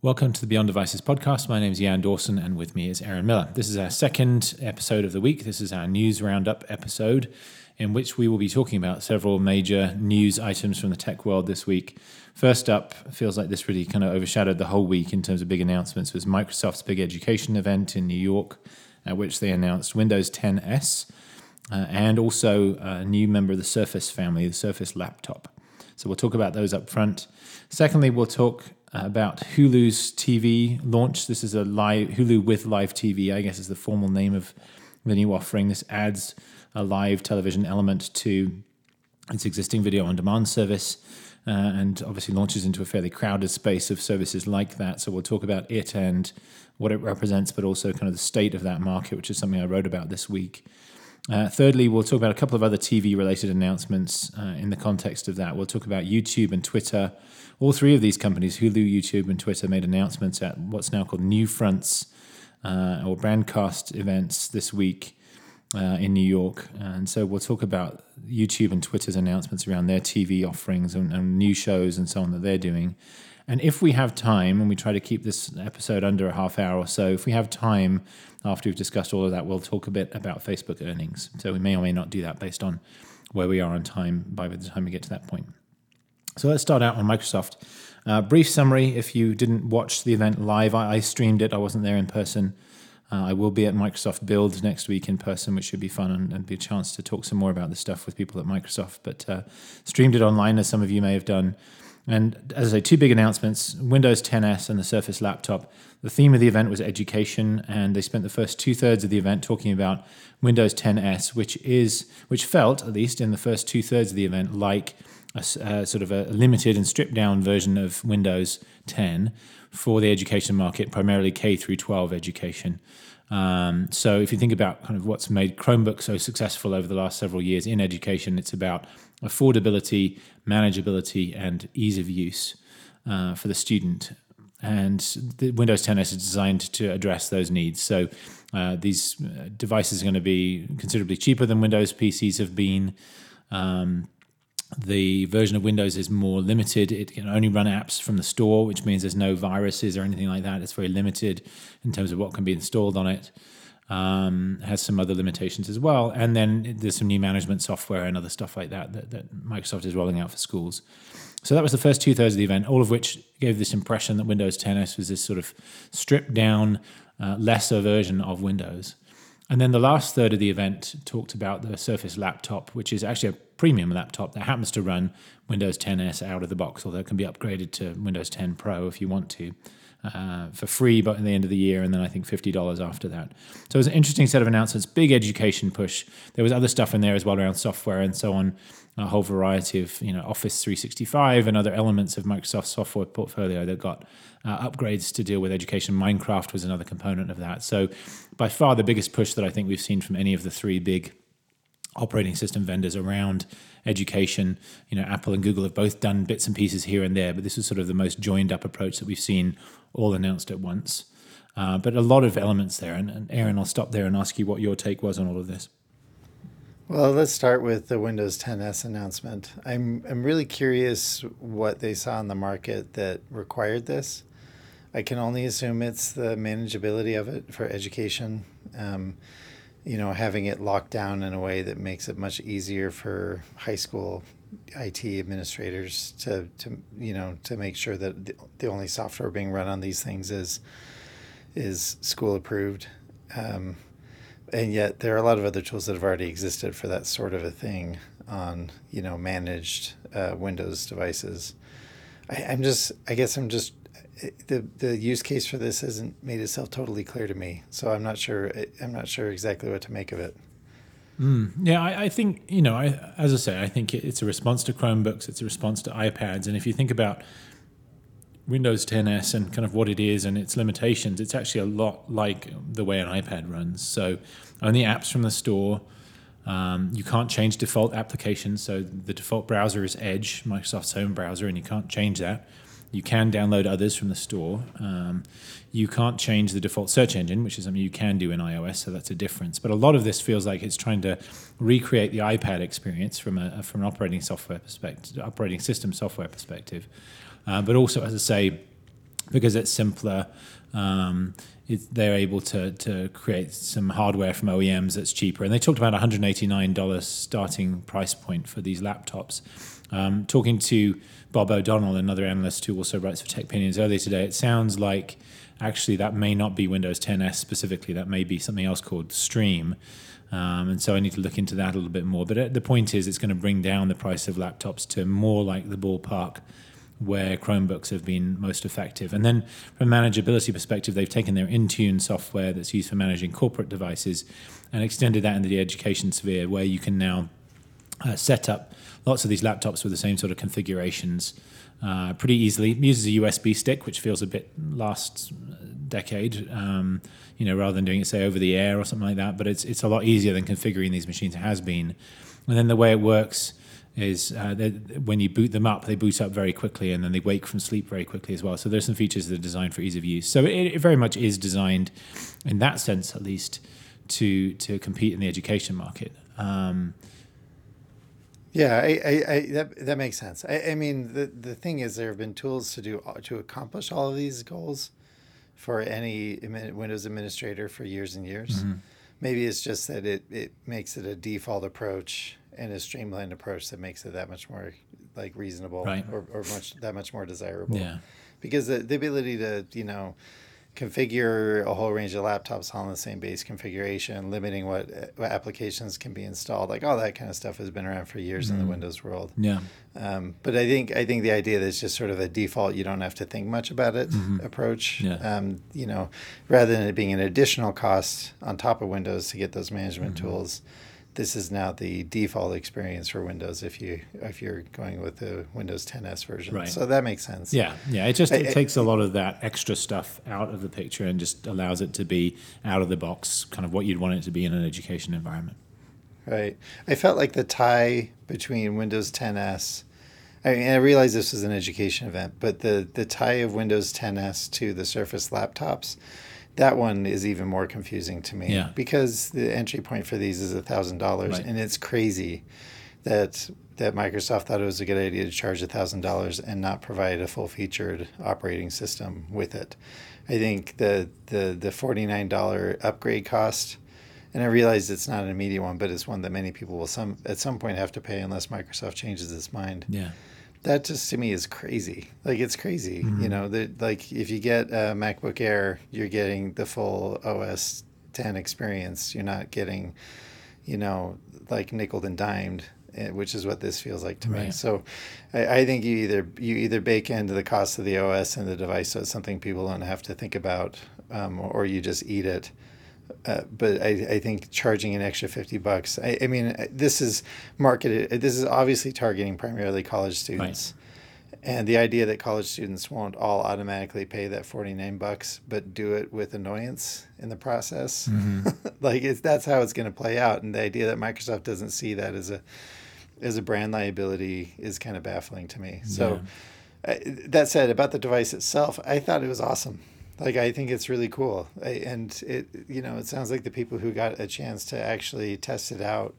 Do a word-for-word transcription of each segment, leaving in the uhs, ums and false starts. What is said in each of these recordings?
Welcome to the Beyond Devices podcast. My name is Jan Dawson and with me is Aaron Miller. This is our second episode of the week. This is our news roundup episode in which we will be talking about several major news items from the tech world this week. First up, it feels like this really kind of overshadowed the whole week in terms of big announcements, was Microsoft's big education event in New York at which they announced Windows ten S uh, and also a new member of the Surface family, the Surface Laptop. So we'll talk about those up front. Secondly, we'll talk about Hulu's T V launch. This is a live Hulu with live T V, I guess is the formal name of the new offering. This adds a live television element to its existing video on demand service uh, and obviously launches into a fairly crowded space of services like that. So we'll talk about it and what it represents, but also kind of the state of that market, which is something I wrote about this week. Uh, thirdly, we'll talk about a couple of other T V-related announcements uh, in the context of that. We'll talk about YouTube and Twitter. All three of these companies, Hulu, YouTube, and Twitter, made announcements at what's now called New Fronts uh, or Brandcast events this week uh, in New York. And so we'll talk about YouTube and Twitter's announcements around their T V offerings and, and new shows and so on that they're doing. And if we have time, and we try to keep this episode under a half hour or so, if we have time after we've discussed all of that, we'll talk a bit about Facebook earnings. So we may or may not do that based on where we are on time by the time we get to that point. So let's start out on Microsoft. Uh, brief summary, if you didn't watch the event live, I, I streamed it. I wasn't there in person. Uh, I will be at Microsoft Build next week in person, which should be fun and, and be a chance to talk some more about this stuff with people at Microsoft. But uh, streamed it online, as some of you may have done. And as I say, two big announcements, Windows ten S and the Surface Laptop. The theme of the event was education, and they spent the first two-thirds of the event talking about Windows ten S, which is which felt, at least in the first two-thirds of the event, like a uh, sort of a limited and stripped-down version of Windows ten for the education market, primarily K through twelve education. Um, so if you think about kind of what's made Chromebook so successful over the last several years in education, it's about affordability, manageability, and ease of use uh, for the student. And the Windows ten S is designed to address those needs. So uh, these devices are going to be considerably cheaper than Windows P Cs have been. Um, the version of Windows is more limited. It can only run apps from the store, which means there's no viruses or anything like that. It's very limited in terms of what can be installed on it. Um, has some other limitations as well. And then there's some new management software and other stuff like that, that that Microsoft is rolling out for schools. So that was the first two-thirds of the event, all of which gave this impression that Windows ten S was this sort of stripped-down, uh, lesser version of Windows. And then the last third of the event talked about the Surface Laptop, which is actually a premium laptop that happens to run Windows ten S out of the box, although it can be upgraded to Windows ten Pro if you want to. Uh, for free but at the end of the year, and then I think fifty dollars after that. So it was an interesting set of announcements, big education push. There was other stuff in there as well around software and so on, a whole variety of you know Office three sixty-five and other elements of Microsoft's software portfolio that got uh, upgrades to deal with education. Minecraft was another component of that. So by far the biggest push that I think we've seen from any of the three big operating system vendors around education. You know, Apple and Google have both done bits and pieces here and there, but this is sort of the most joined up approach that we've seen all announced at once. Uh, but a lot of elements there. And, and Aaron, I'll stop there and ask you what your take was on all of this. Well, let's start with the Windows ten S announcement. I'm I'm really curious what they saw in the market that required this. I can only assume it's the manageability of it for education. Um, You know, having it locked down in a way that makes it much easier for high school I T administrators to, to you know, to make sure that the, the only software being run on these things is is school approved. Um, and yet there are a lot of other tools that have already existed for that sort of a thing on, you know, managed uh, Windows devices. I, I'm just, I guess I'm just, The the use case for this hasn't made itself totally clear to me, so I'm not sure. I'm not sure exactly what to make of it. Mm. Yeah, I, I think you know. I, as I say, I think it's a response to Chromebooks. It's a response to iPads, and if you think about Windows ten S and kind of what it is and its limitations, it's actually a lot like the way an iPad runs. So only apps from the store. Um, you can't change default applications. So the default browser is Edge, Microsoft's home browser, and you can't change that. You can download others from the store. Um, you can't change the default search engine, which is something you can do in iOS, so that's a difference. But a lot of this feels like it's trying to recreate the iPad experience from a from an operating software perspective, operating system software perspective. Uh, but also, as I say, because it's simpler. Um, it, they're able to to create some hardware from O E Ms that's cheaper. And they talked about one hundred eighty-nine dollars starting price point for these laptops. Um, talking to Bob O'Donnell, another analyst who also writes for TechPinions, earlier today, it sounds like actually that may not be Windows ten S specifically. That may be something else called Stream. Um, and so I need to look into that a little bit more. But the point is, it's going to bring down the price of laptops to more like the ballpark where Chromebooks have been most effective. And then from a manageability perspective, they've taken their Intune software that's used for managing corporate devices and extended that into the education sphere, where you can now uh, set up lots of these laptops with the same sort of configurations uh, pretty easily. It uses a U S B stick, which feels a bit last decade, um, you know, rather than doing it, say, over the air or something like that. But it's it's a lot easier than configuring these machines has been. And then the way it works is uh, when you boot them up, they boot up very quickly, and then they wake from sleep very quickly as well. So there's some features that are designed for ease of use. So it, it very much is designed, in that sense at least, to to compete in the education market. Um, yeah, I, I, I, that that makes sense. I, I mean, the the thing is, there have been tools to do to accomplish all of these goals for any Windows administrator for years and years. Mm-hmm. Maybe it's just that it, it makes it a default approach and a streamlined approach that makes it that much more like reasonable, right, or, or much that much more desirable. Yeah. Because the, the ability to, you know, configure a whole range of laptops all in the same base configuration, limiting what, what applications can be installed, like all that kind of stuff has been around for years, mm-hmm, in the Windows world. Yeah. Um, but I think I think the idea that it's just sort of a default, you don't have to think much about it, mm-hmm, approach. Yeah. Um, you know, rather than it being an additional cost on top of Windows to get those management, mm-hmm, tools, this is now the default experience for Windows if you if you're going with the Windows ten S version. Right. So that makes sense. Yeah, yeah. It just it I, takes I, a lot of that extra stuff out of the picture and just allows it to be out of the box, kind of what you'd want it to be in an education environment. Right. I felt like the tie between Windows ten S. I mean, I realize this was an education event, but the the tie of Windows ten S to the Surface laptops, that one is even more confusing to me, yeah, because the entry point for these is one thousand dollars, right, and it's crazy that that Microsoft thought it was a good idea to charge one thousand dollars and not provide a full-featured operating system with it. I think the, the, the forty-nine dollars upgrade cost, and I realize it's not an immediate one, but it's one that many people will some at some point have to pay unless Microsoft changes its mind. Yeah. That just to me is crazy. Like it's crazy, mm-hmm, you know. That like if you get a MacBook Air, you're getting the full O S ten experience. You're not getting, you know, like nickeled and dimed, which is what this feels like to right. me. So, I, I think you either you either bake into the cost of the O S and the device, so it's something people don't have to think about, um, or you just eat it. Uh, but I, I think charging an extra fifty bucks, I, I mean, this is marketed, this is obviously targeting primarily college students. Right. And the idea that college students won't all automatically pay that forty-nine bucks, but do it with annoyance in the process. Mm-hmm. Like it's, that's how it's going to play out. And the idea that Microsoft doesn't see that as a, as a brand liability is kind of baffling to me. Yeah. So uh, that said, about the device itself, I thought it was awesome. Like, I think it's really cool. I, and, it you know, it sounds like the people who got a chance to actually test it out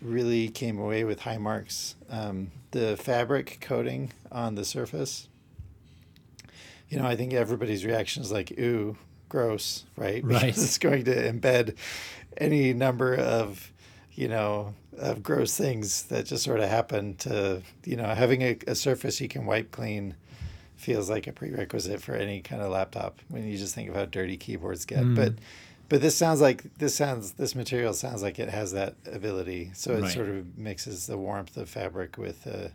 really came away with high marks. Um, the fabric coating on the Surface, you know, I think everybody's reaction is like, ooh, gross, right? Right. Because it's going to embed any number of, you know, of gross things that just sort of happen to, you know, having a, a Surface you can wipe clean feels like a prerequisite for any kind of laptop when you just think of how dirty keyboards get. Mm. But but this sounds like this sounds this material sounds like it has that ability. So it right. sort of mixes the warmth of fabric with uh,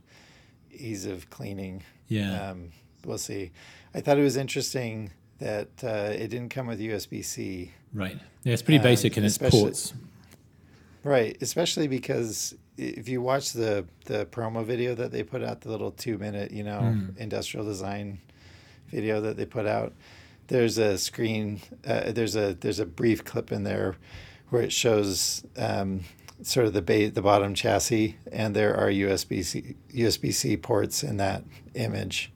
ease of cleaning. Yeah, um, we'll see. I thought it was interesting that uh, it didn't come with U S B C. Right. Yeah, it's pretty basic um, in its ports. Right, especially because if you watch the, the promo video that they put out, the little two-minute, you know, mm. industrial design video that they put out, there's a screen, uh, there's a there's a brief clip in there where it shows um, sort of the ba- the bottom chassis, and there are U S B C U S B C ports in that image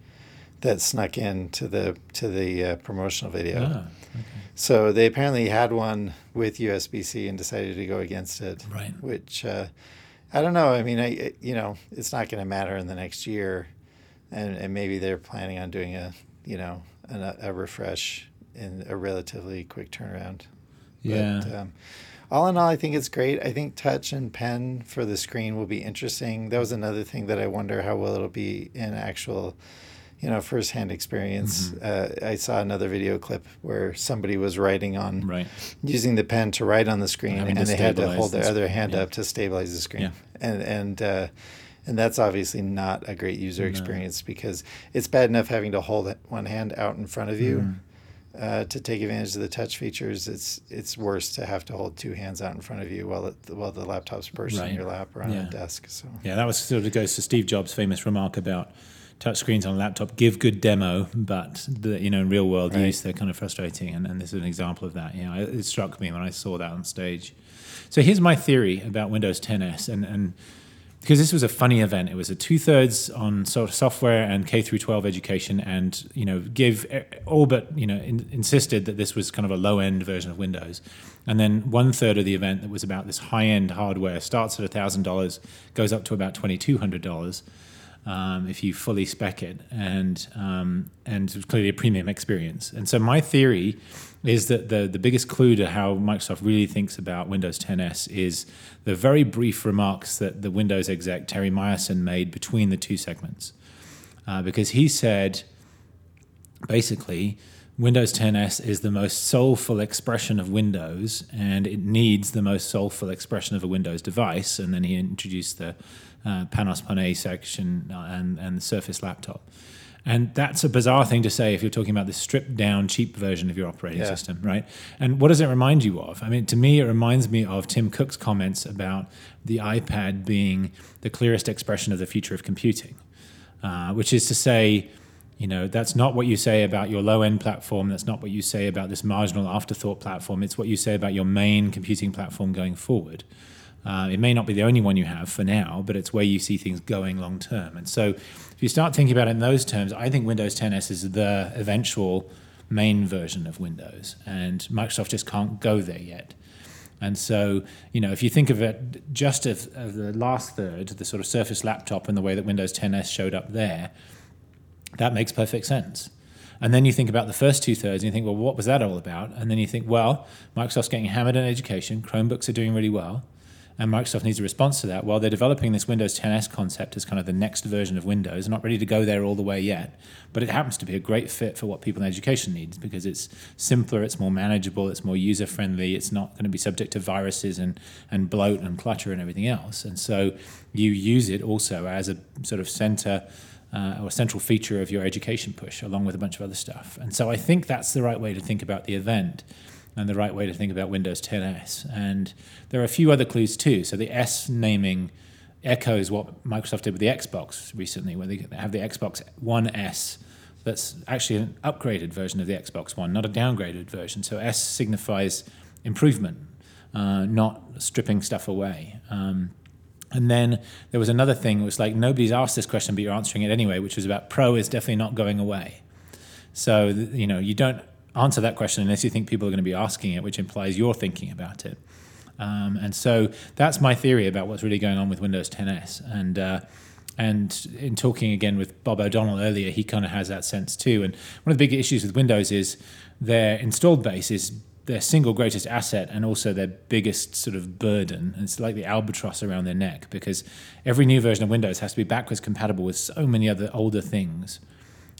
that snuck in to the to the uh, promotional video. Ah, okay. So they apparently had one with U S B C and decided to go against it, right. which uh, I don't know. I mean, I it, you know, it's not going to matter in the next year, and, and maybe they're planning on doing a you know, a, a refresh in a relatively quick turnaround. Yeah. But, um, all in all, I think it's great. I think touch and pen for the screen will be interesting. That was another thing that I wonder how well it'll be in actual, you know, firsthand experience. Mm-hmm. Uh, I saw another video clip where somebody was writing on, right. using the pen to write on the screen, and, and they had to hold their other hand yeah. up to stabilize the screen. Yeah. And and uh, and that's obviously not a great user no. experience, because it's bad enough having to hold one hand out in front of you. Mm-hmm. Uh, to take advantage of the touch features, it's it's worse to have to hold two hands out in front of you while it, while the laptop's perched right. in your lap or on yeah. a desk. So yeah, that was sort of goes to Steve Jobs' famous remark about touch screens on a laptop give good demo, but the, you know, in real world right. use they're kind of frustrating, and, and this is an example of that. You know, it, it struck me when I saw that on stage. So here's my theory about Windows ten S, and and because this was a funny event, it was a two-thirds on software and K through twelve education, and you know, give all but you know in, insisted that this was kind of a low-end version of Windows, and then one-third of the event that was about this high-end hardware. Starts at a thousand dollars, goes up to about twenty-two hundred dollars um, if you fully spec it, and um, and it was clearly a premium experience. And so my theory is that the the biggest clue to how Microsoft really thinks about Windows ten S is the very brief remarks that the Windows exec, Terry Myerson, made between the two segments. Uh, because he said, basically, Windows ten S is the most soulful expression of Windows, and it needs the most soulful expression of a Windows device. And then he introduced the uh, Panos Panay section and, and the Surface Laptop. And that's a bizarre thing to say if you're talking about this stripped-down, cheap version of your operating yeah. system, right? And what does it remind you of? I mean, to me, it reminds me of Tim Cook's comments about the iPad being the clearest expression of the future of computing, uh, which is to say, you know, that's not what you say about your low-end platform. That's not what you say about this marginal afterthought platform. It's what you say about your main computing platform going forward. Uh, it may not be the only one you have for now, but it's where you see things going long term. And so if you start thinking about it in those terms, I think Windows ten S is the eventual main version of Windows, and Microsoft just can't go there yet. And so, you know, if you think of it just as, as the last third, the sort of Surface Laptop and the way that Windows ten S showed up there, that makes perfect sense. And then you think about the first two thirds and you think, well, what was that all about? And then you think, well, Microsoft's getting hammered in education, Chromebooks are doing really well, and Microsoft needs a response to that. Well, they're developing this Windows ten S concept as kind of the next version of Windows. Not ready to go there all the way yet, but it happens to be a great fit for what people in education needs, because it's simpler, it's more manageable, it's more user-friendly, it's not going to be subject to viruses and, and bloat and clutter and everything else. And so you use it also as a sort of center uh, or central feature of your education push, along with a bunch of other stuff. And so I think that's the right way to think about the event, and the right way to think about Windows ten S. And there are a few other clues too. So the S naming echoes what Microsoft did with the Xbox recently, where they have the Xbox One S. That's actually an upgraded version of the Xbox One, not a downgraded version. So S signifies improvement, uh, not stripping stuff away. Um, and then there was another thing. It was like, nobody's asked this question, but you're answering it anyway, which was about Pro is definitely not going away. So, you know, you don't answer that question unless you think people are going to be asking it, which implies you're thinking about it. Um, and so that's my theory about what's really going on with Windows ten S. And uh, and in talking again with Bob O'Donnell earlier, he kind of has that sense too. And one of the big issues with Windows is their installed base is their single greatest asset and also their biggest sort of burden. And it's like the albatross around their neck, because every new version of Windows has to be backwards compatible with so many other older things.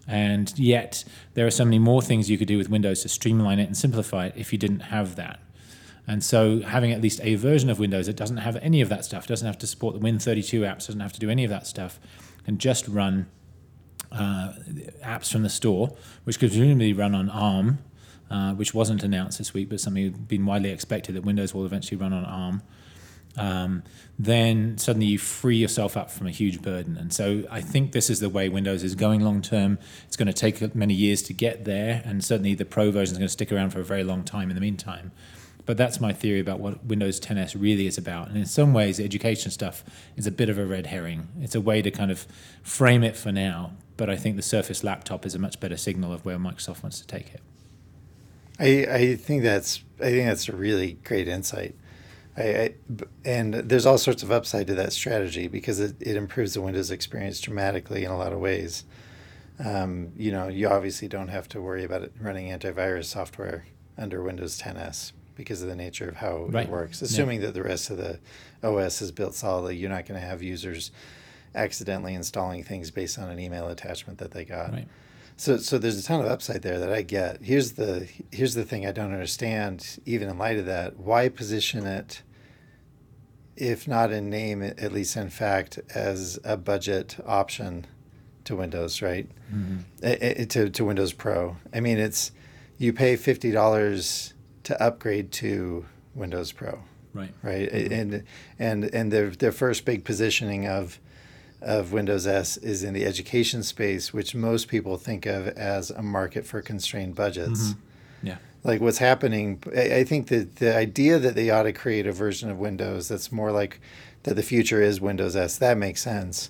And yet there are so many more things you could do with Windows to streamline it and simplify it if you didn't have that. And so having at least a version of Windows that doesn't have any of that stuff, doesn't have to support the Win thirty-two apps, doesn't have to do any of that stuff, can just run uh, apps from the store, which could presumably run on ARM, uh, which wasn't announced this week, but something that's been widely expected, that Windows will eventually run on ARM. Um, then suddenly you free yourself up from a huge burden. And so I think this is the way Windows is going long term. It's going to take many years to get there, and certainly the Pro version is going to stick around for a very long time in the meantime. But that's my theory about what Windows ten S really is about. And in some ways, the education stuff is a bit of a red herring. It's a way to kind of frame it for now, but I think the Surface Laptop is a much better signal of where Microsoft wants to take it. I, I think that's I think that's a really great insight. I, I, and there's all sorts of upside to that strategy, because it, it improves the Windows experience dramatically in a lot of ways. um, you know, you obviously don't have to worry about it running antivirus software under Windows ten S because of the nature of how right. it works. Assuming yeah. that the rest of the O S is built solidly, you're not going to have users accidentally installing things based on an email attachment that they got. Right. So so there's a ton of upside there that I get. Here's the here's the thing I don't understand, even in light of that. Why position it, if not in name, at least in fact, as a budget option to Windows, right? Mm-hmm. It, it, to, to Windows Pro. I mean, it's you pay fifty dollars to upgrade to Windows Pro. Right. Right. Mm-hmm. And and and their their first big positioning of of Windows S is in the education space, which most people think of as a market for constrained budgets. Mm-hmm. Yeah. Like what's happening, I think that the idea that they ought to create a version of Windows that's more like that the future is Windows S, that makes sense.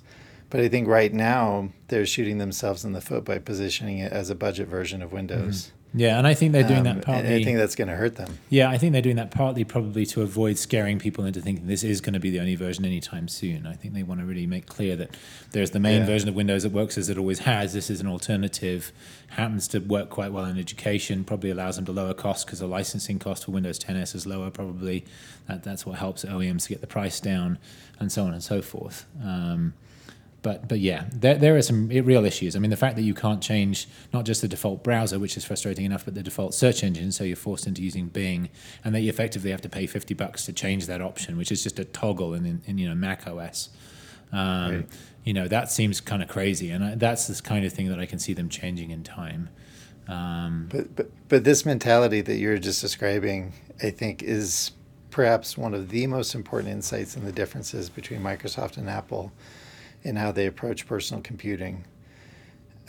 But I think right now they're shooting themselves in the foot by positioning it as a budget version of Windows. Mm-hmm. Yeah, and I think they're doing um, that partly. I think that's going to hurt them. Yeah, I think they're doing that partly probably to avoid scaring people into thinking this is going to be the only version anytime soon. I think they want to really make clear that there's the main yeah. version of Windows that works as it always has. This is an alternative, happens to work quite well in education, probably allows them to lower costs because the licensing cost for Windows ten S is lower probably. That, that's what helps O E Ms to get the price down and so on and so forth. Um But but yeah, there there are some real issues. I mean, the fact that you can't change not just the default browser, which is frustrating enough, but the default search engine, so you're forced into using Bing, and that you effectively have to pay fifty bucks to change that option, which is just a toggle in, in, in you know, Mac O S. Um, right. You know, that seems kind of crazy, and I, that's this kind of thing that I can see them changing in time. Um, but, but but this mentality that you're just describing, I think, is perhaps one of the most important insights in the differences between Microsoft and Apple in how they approach personal computing.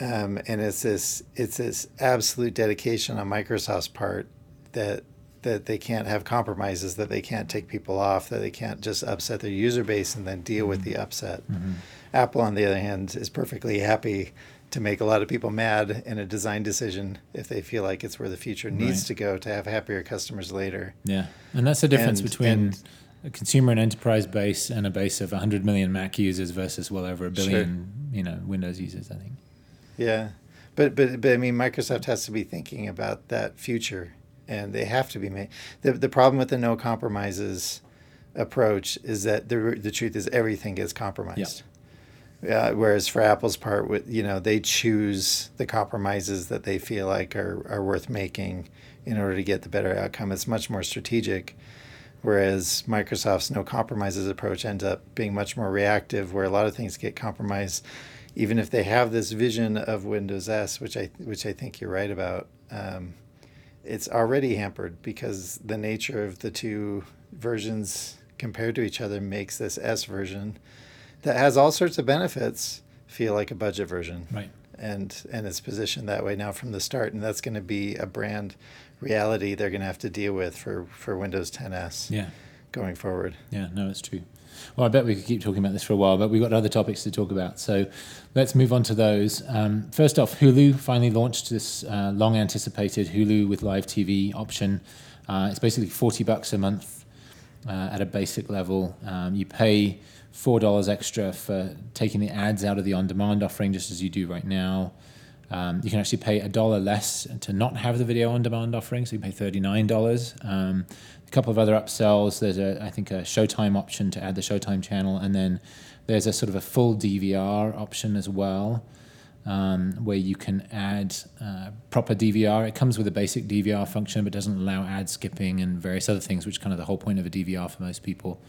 Um, and it's this it's this absolute dedication on Microsoft's part that that they can't have compromises, that they can't take people off, that they can't just upset their user base and then deal mm-hmm. with the upset. Mm-hmm. Apple, on the other hand, is perfectly happy to make a lot of people mad in a design decision if they feel like it's where the future needs right. to go to have happier customers later. Yeah, and that's the difference and, between... And, a consumer and enterprise base and a base of one hundred million Mac users versus well over a billion, sure. you know, Windows users, I think. Yeah, but, but but I mean, Microsoft has to be thinking about that future, and they have to be made. The, the problem with the no compromises approach is that the the truth is everything gets compromised. Yeah. Uh, whereas for Apple's part, with you know, they choose the compromises that they feel like are are worth making in order to get the better outcome. It's much more strategic. Whereas Microsoft's no compromises approach ends up being much more reactive, where a lot of things get compromised, even if they have this vision of Windows S, which I which I think you're right about. Um, it's already hampered because the nature of the two versions compared to each other makes this S version that has all sorts of benefits feel like a budget version. Right. And and it's positioned that way now from the start, and that's going to be a brand reality they're going to have to deal with for, for Windows ten S yeah. going forward. Yeah, no, it's true. Well, I bet we could keep talking about this for a while, but we've got other topics to talk about. So let's move on to those. Um, first off, Hulu finally launched this uh, long-anticipated Hulu with live T V option. Uh, it's basically forty bucks a month uh, at a basic level. Um, you pay four dollars extra for taking the ads out of the on-demand offering, just as you do right now. Um, you can actually pay a dollar less to not have the video on-demand offering, so you pay thirty-nine dollars. Um, a couple of other upsells. There's, a, I think, a Showtime option to add the Showtime channel, and then there's a sort of a full D V R option as well, um, where you can add uh, proper D V R. It comes with a basic D V R function, but doesn't allow ad skipping and various other things, which is kind of the whole point of a D V R for most people.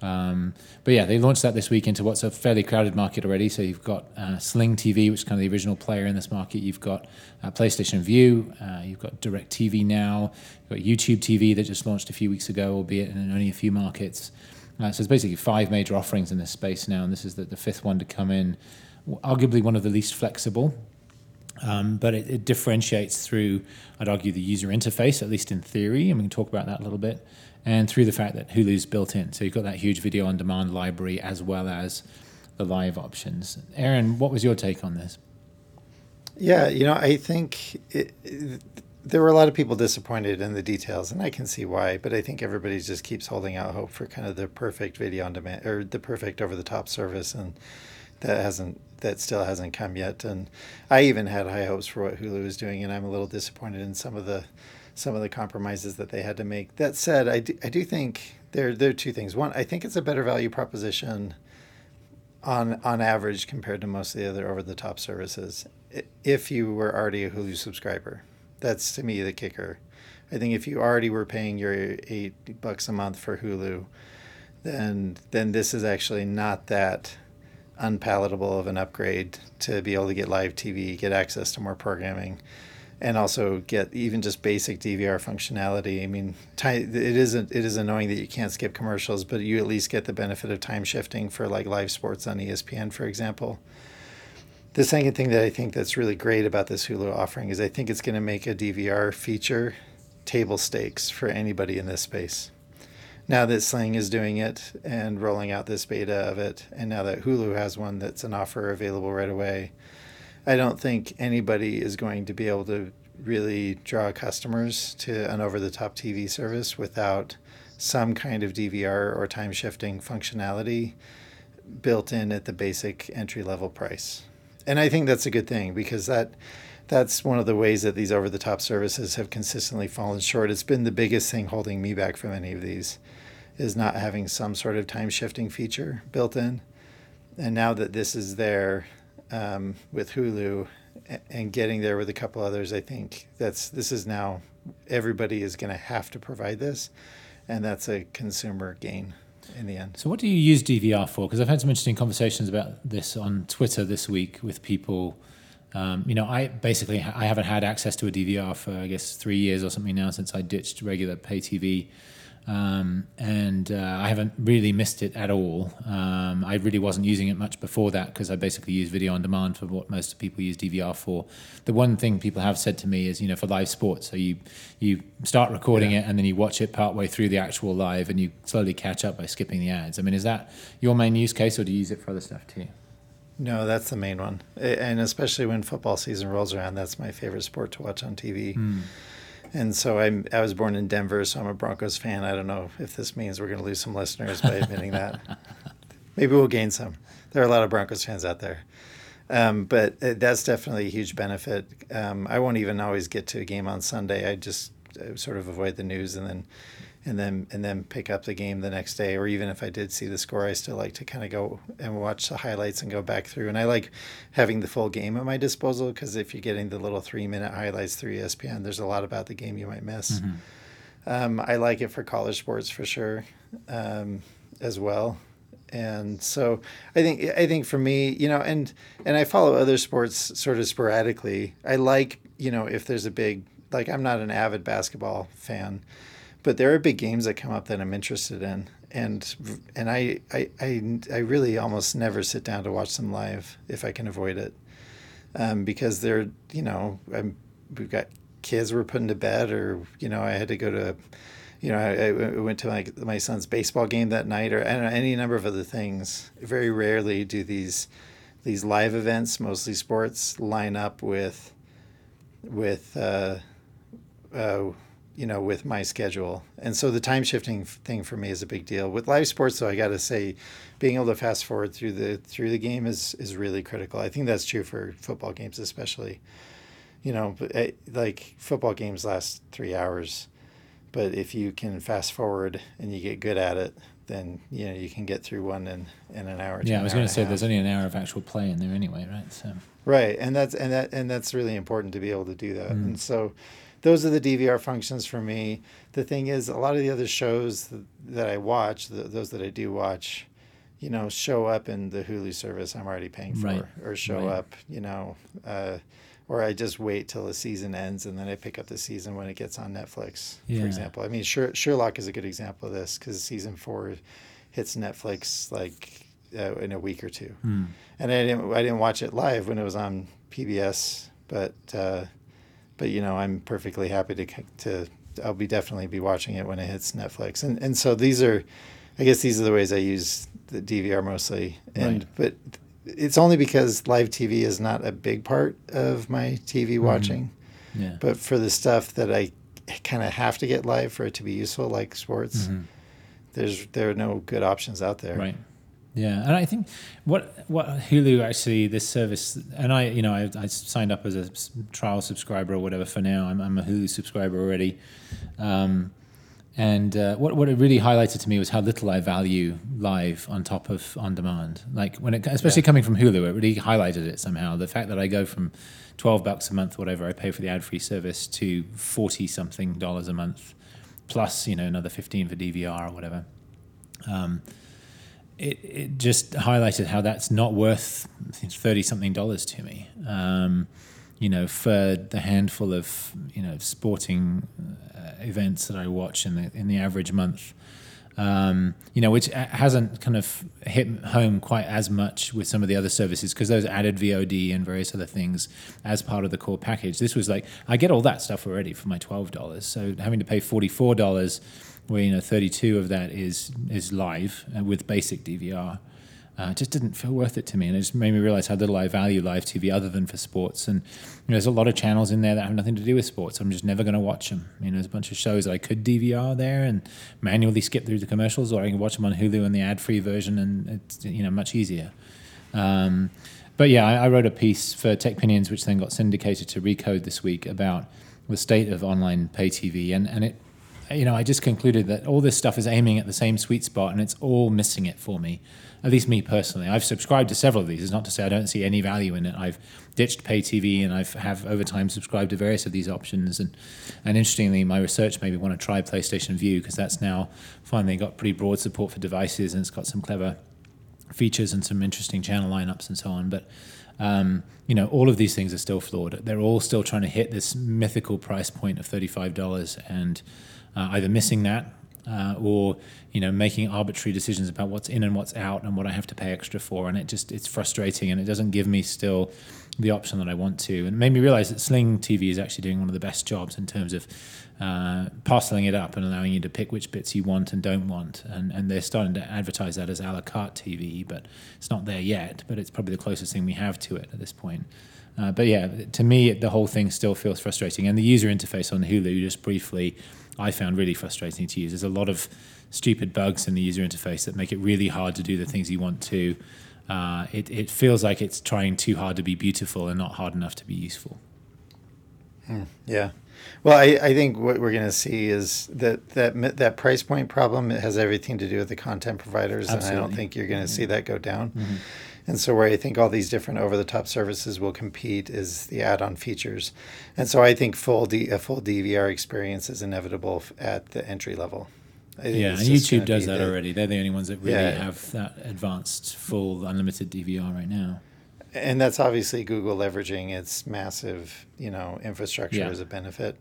Um, but yeah, they launched that this week into what's a fairly crowded market already. So you've got uh, Sling T V, which is kind of the original player in this market. You've got uh, PlayStation Vue. Uh, you've got DirecTV Now. You've got YouTube T V that just launched a few weeks ago, albeit in only a few markets. Uh, so it's basically five major offerings in this space now, and this is the, the fifth one to come in. Arguably one of the least flexible, um, but it, it differentiates through, I'd argue, the user interface, at least in theory, and we can talk about that a little bit. And through the fact that Hulu's built in. So you've got that huge video on demand library as well as the live options. Aaron, what was your take on this? Yeah, you know, I think it, it, there were a lot of people disappointed in the details, and I can see why, but I think everybody just keeps holding out hope for kind of the perfect video on demand or the perfect over the top service. And that hasn't that still hasn't come yet. And I even had high hopes for what Hulu was doing, and I'm a little disappointed in some of the some of the compromises that they had to make. That said, I do, I do think there there are two things. One, I think it's a better value proposition on on average compared to most of the other over-the-top services if you were already a Hulu subscriber. That's, to me, the kicker. I think if you already were paying your eight bucks a month for Hulu, then then this is actually not that unpalatable of an upgrade to be able to get live T V, get access to more programming, and also get even just basic D V R functionality. I mean, it isn't it is annoying that you can't skip commercials, but you at least get the benefit of time shifting for like live sports on E S P N, for example. The second thing that I think that's really great about this Hulu offering is I think it's going to make a D V R feature table stakes for anybody in this space. Now that Sling is doing it and rolling out this beta of it, and now that Hulu has one that's an offer available right away, I don't think anybody is going to be able to really draw customers to an over-the-top T V service without some kind of D V R or time-shifting functionality built in at the basic entry-level price. And I think that's a good thing, because that that's one of the ways that these over-the-top services have consistently fallen short. It's been the biggest thing holding me back from any of these, is not having some sort of time-shifting feature built in. And now that this is there, Um, with Hulu and getting there with a couple others, I think that's this is now everybody is going to have to provide this, and that's a consumer gain in the end. So what do you use D V R for? Because I've had some interesting conversations about this on Twitter this week with people. Um, you know, I basically I haven't had access to a D V R for I guess three years or something now, since I ditched regular pay T V. Um, and uh, I haven't really missed it at all. Um, I really wasn't using it much before that, because I basically use video on demand for what most people use D V R for. The one thing people have said to me is, you know, for live sports, so you you start recording yeah. it and then you watch it partway through the actual live, and you slowly catch up by skipping the ads. I mean, is that your main use case, or do you use it for other stuff too? No, that's the main one. And especially when football season rolls around, that's my favorite sport to watch on T V. Mm. And so I'm, I was born in Denver, so I'm a Broncos fan. I don't know if this means we're going to lose some listeners by admitting that. Maybe we'll gain some. There are a lot of Broncos fans out there. Um, but that's definitely a huge benefit. Um, I won't even always get to a game on Sunday. I just I sort of avoid the news and then and then, and then pick up the game the next day. Or even if I did see the score, I still like to kind of go and watch the highlights and go back through. And I like having the full game at my disposal, because if you're getting the little three-minute highlights through E S P N, there's a lot about the game you might miss. Mm-hmm. Um, I like it for college sports for sure um, as well. And so I think I think for me, you know, and, and I follow other sports sort of sporadically. I like, you know, if there's a big, like I'm not an avid basketball fan, but there are big games that come up that I'm interested in, and and I I, I, I really almost never sit down to watch them live if I can avoid it, um, because they're you know I'm, we've got kids we're putting to bed, or you know I had to go to, you know I, I went to my my son's baseball game that night, or I don't know, any number of other things. Very rarely do these these live events, mostly sports, line up with with. Uh, uh, you know, with my schedule. And so the time shifting thing for me is a big deal. With live sports, though, I got to say, being able to fast forward through the through the game is, is really critical. I think that's true for football games especially. You know, like football games last three hours, but if you can fast forward and you get good at it, then, you know, you can get through one in, in an hour. Yeah, I was going to say there's only an hour of actual play in there anyway, right? So. Right, and that's and that and that's really important to be able to do that. Mm. And so those are the D V R functions for me. The thing is, a lot of the other shows that I watch, the, those that I do watch, you know, show up in the Hulu service I'm already paying for, right. or show right. up, you know, uh, or I just wait till the season ends and then I pick up the season when it gets on Netflix, yeah. for example. I mean, Sher- Sherlock is a good example of this, because season four hits Netflix like uh, in a week or two, mm. and I didn't I didn't watch it live when it was on P B S, but. Uh, But, you know, I'm perfectly happy to, to I'll be definitely be watching it when it hits Netflix. And and so these are, I guess these are the ways I use the D V R mostly. And right. But it's only because live T V is not a big part of my T V watching. Mm-hmm. Yeah. But for the stuff that I kind of have to get live for it to be useful, like sports, mm-hmm. there's there are no good options out there. Right. Yeah, and I think what what Hulu actually, this service, and I, you know, I, I signed up as a trial subscriber or whatever for now. I'm, I'm a Hulu subscriber already. Um, and uh, what what it really highlighted to me was how little I value live on top of on demand. Like when it, especially yeah. coming from Hulu, it really highlighted it somehow. The fact that I go from twelve bucks a month, whatever I pay for the ad-free service, to forty something dollars a month, plus, you know, another fifteen for D V R or whatever. Um, It, it just highlighted how that's not worth thirty something dollars to me, um, you know, for the handful of, you know, sporting uh, events that I watch in the in the average month, um, you know, which hasn't kind of hit home quite as much with some of the other services because those added V O D and various other things as part of the core package. This was like, I get all that stuff already for my twelve dollars, so having to pay forty-four dollars where, you know, thirty-two of that is is live uh, with basic D V R. Uh, it just didn't feel worth it to me, and it just made me realize how little I value live T V other than for sports. And, you know, there's a lot of channels in there that have nothing to do with sports. I'm just never going to watch them. You know, there's a bunch of shows that I could D V R there and manually skip through the commercials, or I can watch them on Hulu in the ad-free version, and it's, you know, much easier. Um, but, yeah, I, I wrote a piece for TechPinions, which then got syndicated to Recode this week, about the state of online pay T V, and, and it... You know, I just concluded that all this stuff is aiming at the same sweet spot, and it's all missing it for me, at least me personally. I've subscribed to several of these. It's not to say I don't see any value in it. I've ditched pay T V, and I have over time subscribed to various of these options. And, and interestingly, my research made me want to try PlayStation Vue, because that's now finally got pretty broad support for devices, and it's got some clever features and some interesting channel lineups and so on. But Um, you know, all of these things are still flawed. They're all still trying to hit this mythical price point of thirty-five dollars, and uh, either missing that uh, or, you know, making arbitrary decisions about what's in and what's out and what I have to pay extra for. And it just, it's frustrating, and it doesn't give me still the option that I want to. And it made me realize that Sling T V is actually doing one of the best jobs in terms of uh, parceling it up and allowing you to pick which bits you want and don't want. And, and they're starting to advertise that as a la carte T V, but it's not there yet, but it's probably the closest thing we have to it at this point. Uh, but yeah, to me, the whole thing still feels frustrating. And the user interface on Hulu, just briefly, I found really frustrating to use. There's a lot of stupid bugs in the user interface that make it really hard to do the things you want to. Uh, it, it feels like it's trying too hard to be beautiful and not hard enough to be useful. Hmm. Yeah. Well, I, I think what we're going to see is that, that that price point problem, it has everything to do with the content providers. Absolutely. And I don't think you're going to see that go down. Mm-hmm. And so where I think all these different over-the-top services will compete is the add-on features. And so I think full D, a full D V R experience is inevitable at the entry level. Yeah, and YouTube does that the, already. They're the only ones that really yeah. have that advanced, full, unlimited D V R right now. And that's obviously Google leveraging its massive, you know, infrastructure yeah. as a benefit.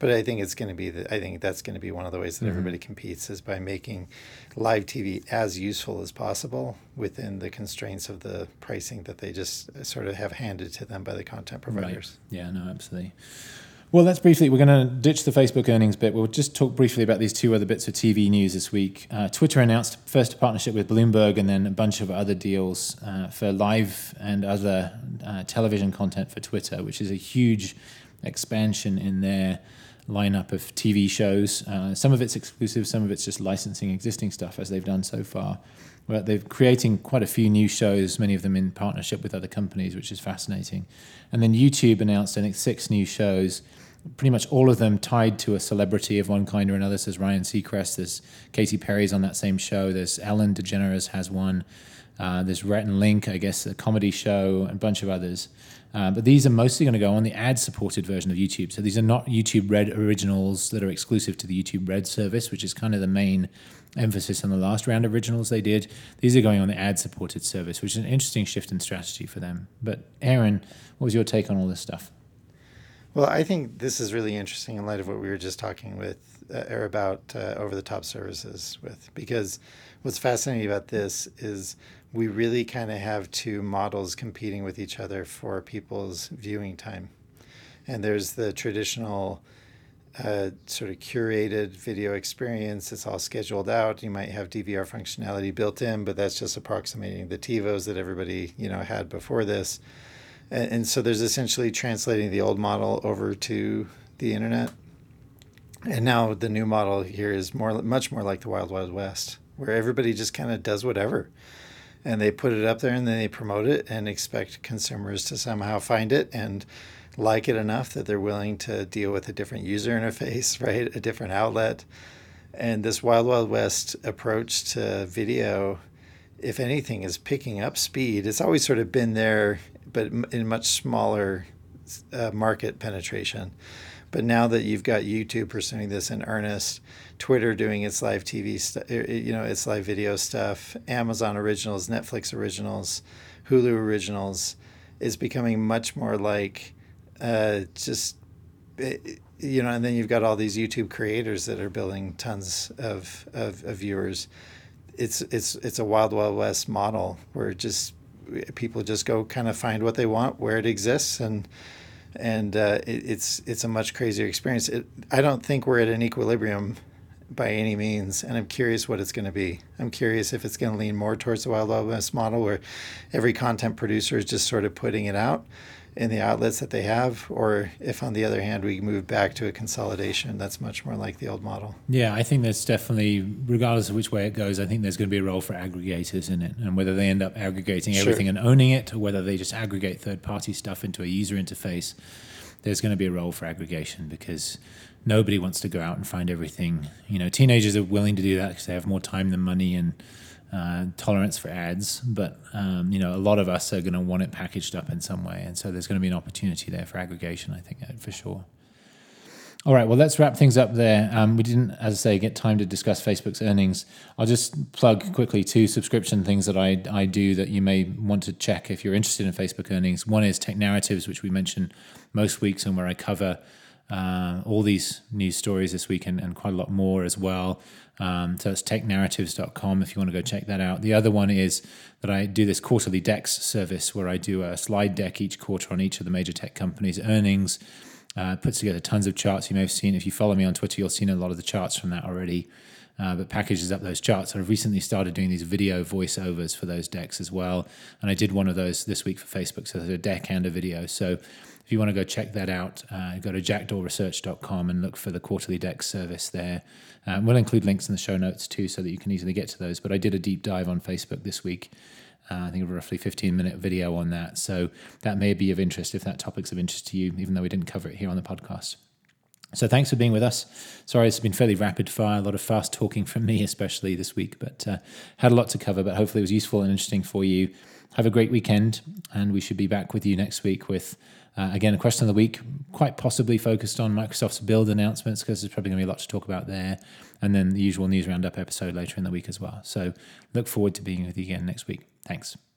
But I think it's going to be the, I think that's going to be one of the ways that mm-hmm. everybody competes, is by making live T V as useful as possible within the constraints of the pricing that they just sort of have handed to them by the content providers. Right. Yeah, no, absolutely. Well, let's briefly, we're going to ditch the Facebook earnings bit. We'll just talk briefly about these two other bits of T V news this week. Uh, Twitter announced first a partnership with Bloomberg, and then a bunch of other deals uh, for live and other uh, television content for Twitter, which is a huge expansion in their lineup of T V shows. Uh, some of it's exclusive, some of it's just licensing existing stuff, as they've done so far. But they're creating quite a few new shows, many of them in partnership with other companies, which is fascinating. And then YouTube announced, I think, six new shows, pretty much all of them tied to a celebrity of one kind or another. So there's Ryan Seacrest, there's Katy Perry's on that same show, there's Ellen DeGeneres has one, uh, there's Rhett and Link, I guess, a comedy show, and a bunch of others. Uh, but these are mostly going to go on the ad-supported version of YouTube. So these are not YouTube Red originals that are exclusive to the YouTube Red service, which is kind of the main emphasis on the last round of originals they did. These are going on the ad-supported service, which is an interesting shift in strategy for them. But Aaron, what was your take on all this stuff? Well, I think this is really interesting in light of what we were just talking with uh, or about uh, over-the-top services with, because what's fascinating about this is we really kind of have two models competing with each other for people's viewing time. And there's the traditional Uh, sort of curated video experience. It's all scheduled out. You might have D V R functionality built in, but that's just approximating the TiVos that everybody, you know, had before this. And, and so there's essentially translating the old model over to the internet. And now the new model here is more, much more like the Wild Wild West, where everybody just kind of does whatever. and they put it up there and then they promote it and expect consumers to somehow find it and like it enough that they're willing to deal with a different user interface, right? A different outlet. And this Wild Wild West approach to video, if anything, is picking up speed. It's always sort of been there, but in much smaller uh, market penetration. But now that you've got YouTube pursuing this in earnest, Twitter doing its live T V, st- you know, its live video stuff, Amazon originals, Netflix originals, Hulu originals, is becoming much more like uh, just, you know, and then you've got all these YouTube creators that are building tons of, of, of viewers. It's it's it's a Wild Wild West model where just people just go kind of find what they want, where it exists, and and uh, it, it's it's a much crazier experience. It, I don't think we're at an equilibrium by any means, and I'm curious what it's going to be. I'm curious if it's going to lean more towards the Wild Wild West model where every content producer is just sort of putting it out in the outlets that they have, or if, on the other hand, we move back to a consolidation that's much more like the old model. Yeah, I think that's definitely, regardless of which way it goes, I think there's going to be a role for aggregators in it, and whether they end up aggregating sure. everything and owning it, or whether they just aggregate third-party stuff into a user interface, there's going to be a role for aggregation because nobody wants to go out and find everything. You know, teenagers are willing to do that because they have more time than money and Uh, tolerance for ads, but um, you know, a lot of us are going to want it packaged up in some way, and so there's going to be an opportunity there for aggregation, I think, for sure. All right, well, let's wrap things up there. Um, we didn't, as I say, get time to discuss Facebook's earnings. I'll just plug quickly two subscription things that I, I do that you may want to check if you're interested in Facebook earnings. One is Tech Narratives, which we mention most weeks and where I cover Uh, all these news stories this week and, and quite a lot more as well. Um, so it's tech narratives dot com if you want to go check that out. The other one is that I do this quarterly DEX service where I do a slide deck each quarter on each of the major tech companies' earnings. Uh, puts together tons of charts. You may have seen, if you follow me on Twitter, you'll see a lot of the charts from that already. Uh, but packages up those charts. I've recently started doing these video voiceovers for those decks as well. And I did one of those this week for Facebook. So there's a deck and a video. So if you want to go check that out, uh, go to jackdaw research dot com and look for the quarterly deck service there. Um, we'll include links in the show notes too so that you can easily get to those. But I did a deep dive on Facebook this week. Uh, I think a roughly fifteen-minute video on that. So that may be of interest if that topic's of interest to you, even though we didn't cover it here on the podcast. So thanks for being with us. Sorry, it's been fairly rapid fire, a lot of fast talking from me, especially this week, but uh, had a lot to cover, but hopefully it was useful and interesting for you. Have a great weekend, and we should be back with you next week with, uh, again, a question of the week, quite possibly focused on Microsoft's build announcements, because there's probably going to be a lot to talk about there, and then the usual news roundup episode later in the week as well. So look forward to being with you again next week. Thanks.